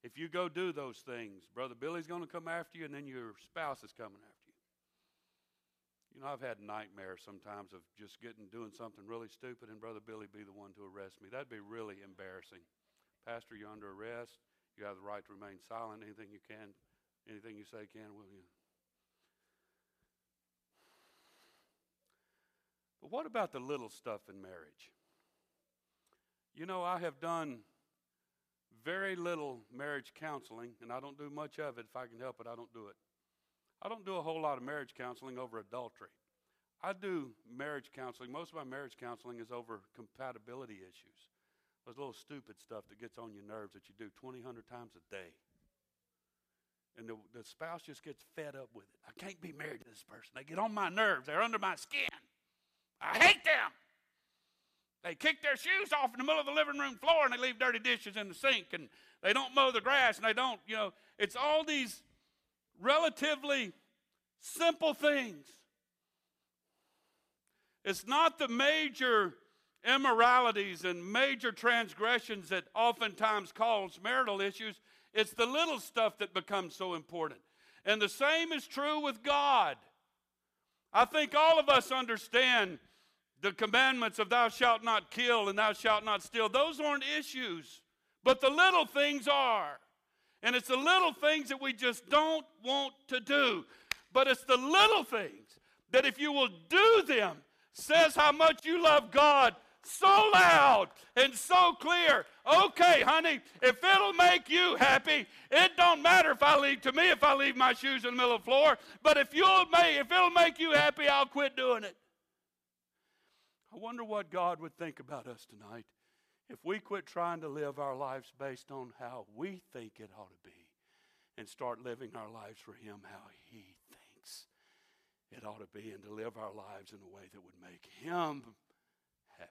if you go do those things, Brother Billy's going to come after you, and then your spouse is coming after you. You know, I've had nightmares sometimes of just getting doing something really stupid and Brother Billy be the one to arrest me. That'd be really embarrassing. Pastor, you're under arrest. You have the right to remain silent. Anything you can, anything you say can, will you? But what about the little stuff in marriage? You know, I have done very little marriage counseling, and I don't do much of it. If I can help it, I don't do it. I don't do a whole lot of marriage counseling over adultery. I do marriage counseling. Most of my marriage counseling is over compatibility issues. Those little stupid stuff that gets on your nerves that you do twenty, a hundred times a day. And the, the spouse just gets fed up with it. I can't be married to this person. They get on my nerves. They're under my skin. I hate them. They kick their shoes off in the middle of the living room floor, and they leave dirty dishes in the sink, and they don't mow the grass, and they don't, you know, it's all these relatively simple things. It's not the major immoralities and major transgressions that oftentimes cause marital issues. It's the little stuff that becomes so important. And the same is true with God. I think all of us understand the commandments of thou shalt not kill and thou shalt not steal. Those aren't issues, but the little things are. And it's the little things that we just don't want to do. But it's the little things that if you will do them, says how much you love God so loud and so clear. Okay, honey, if it'll make you happy, it don't matter if I leave, to me if I leave my shoes in the middle of the floor, but if you'll make, if it'll make you happy, I'll quit doing it. I wonder what God would think about us tonight if we quit trying to live our lives based on how we think it ought to be and start living our lives for Him how He thinks it ought to be, and to live our lives in a way that would make Him happy.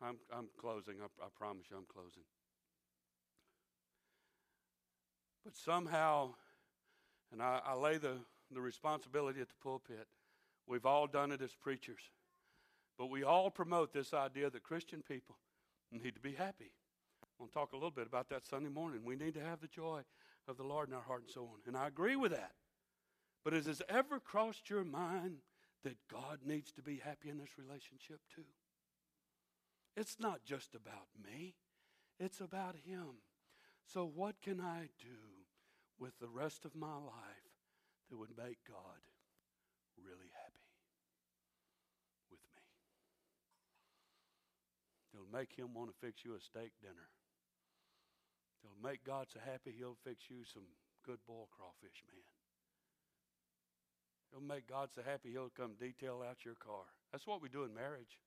I'm, I'm closing. I, I promise you I'm closing. But somehow, and I, I lay the, the responsibility at the pulpit, we've all done it as preachers. But we all promote this idea that Christian people need to be happy. I'm going to talk a little bit about that Sunday morning. We need to have the joy of the Lord in our heart and so on. And I agree with that. But has it ever crossed your mind that God needs to be happy in this relationship too? It's not just about me. It's about Him. So what can I do with the rest of my life that would make God really happy with me? It'll make Him want to fix you a steak dinner. It'll make God so happy He'll fix you some good boiled crawfish, man. It'll make God so happy He'll come detail out your car. That's what we do in marriage.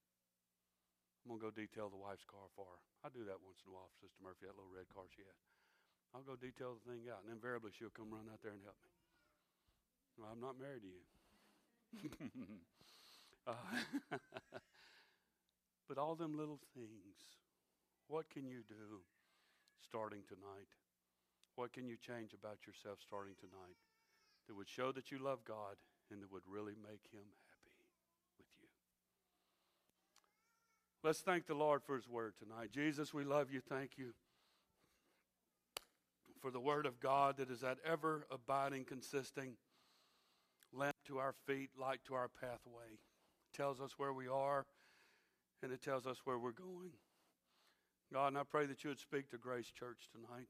I'm going to go detail the wife's car for her. I do that once in a while for Sister Murphy, that little red car she has. I'll go detail the thing out, and invariably she'll come run out there and help me. No, I'm not married to you. uh, but all them little things, what can you do starting tonight? What can you change about yourself starting tonight that would show that you love God and that would really make Him happy with you? Let's thank the Lord for His word tonight. Jesus, we love you. Thank you for the word of God that is that ever abiding, consisting lamp to our feet, light to our pathway. It tells us where we are, and it tells us where we're going. God, and I pray that you would speak to Grace Church tonight,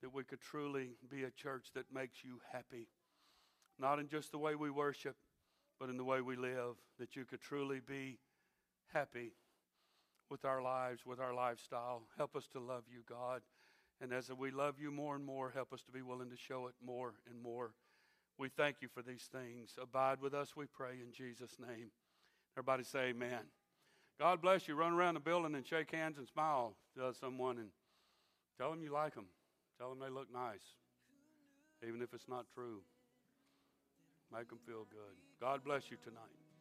that we could truly be a church that makes you happy, not in just the way we worship, but in the way we live, that you could truly be happy with our lives, with our lifestyle. Help us to love you, God, and as we love you more and more, help us to be willing to show it more and more. We thank you for these things. Abide with us, we pray, in Jesus' name. Everybody say amen. God bless you. Run around the building and shake hands and smile to someone and tell them you like them. Tell them they look nice, even if it's not true. Make them feel good. God bless you tonight.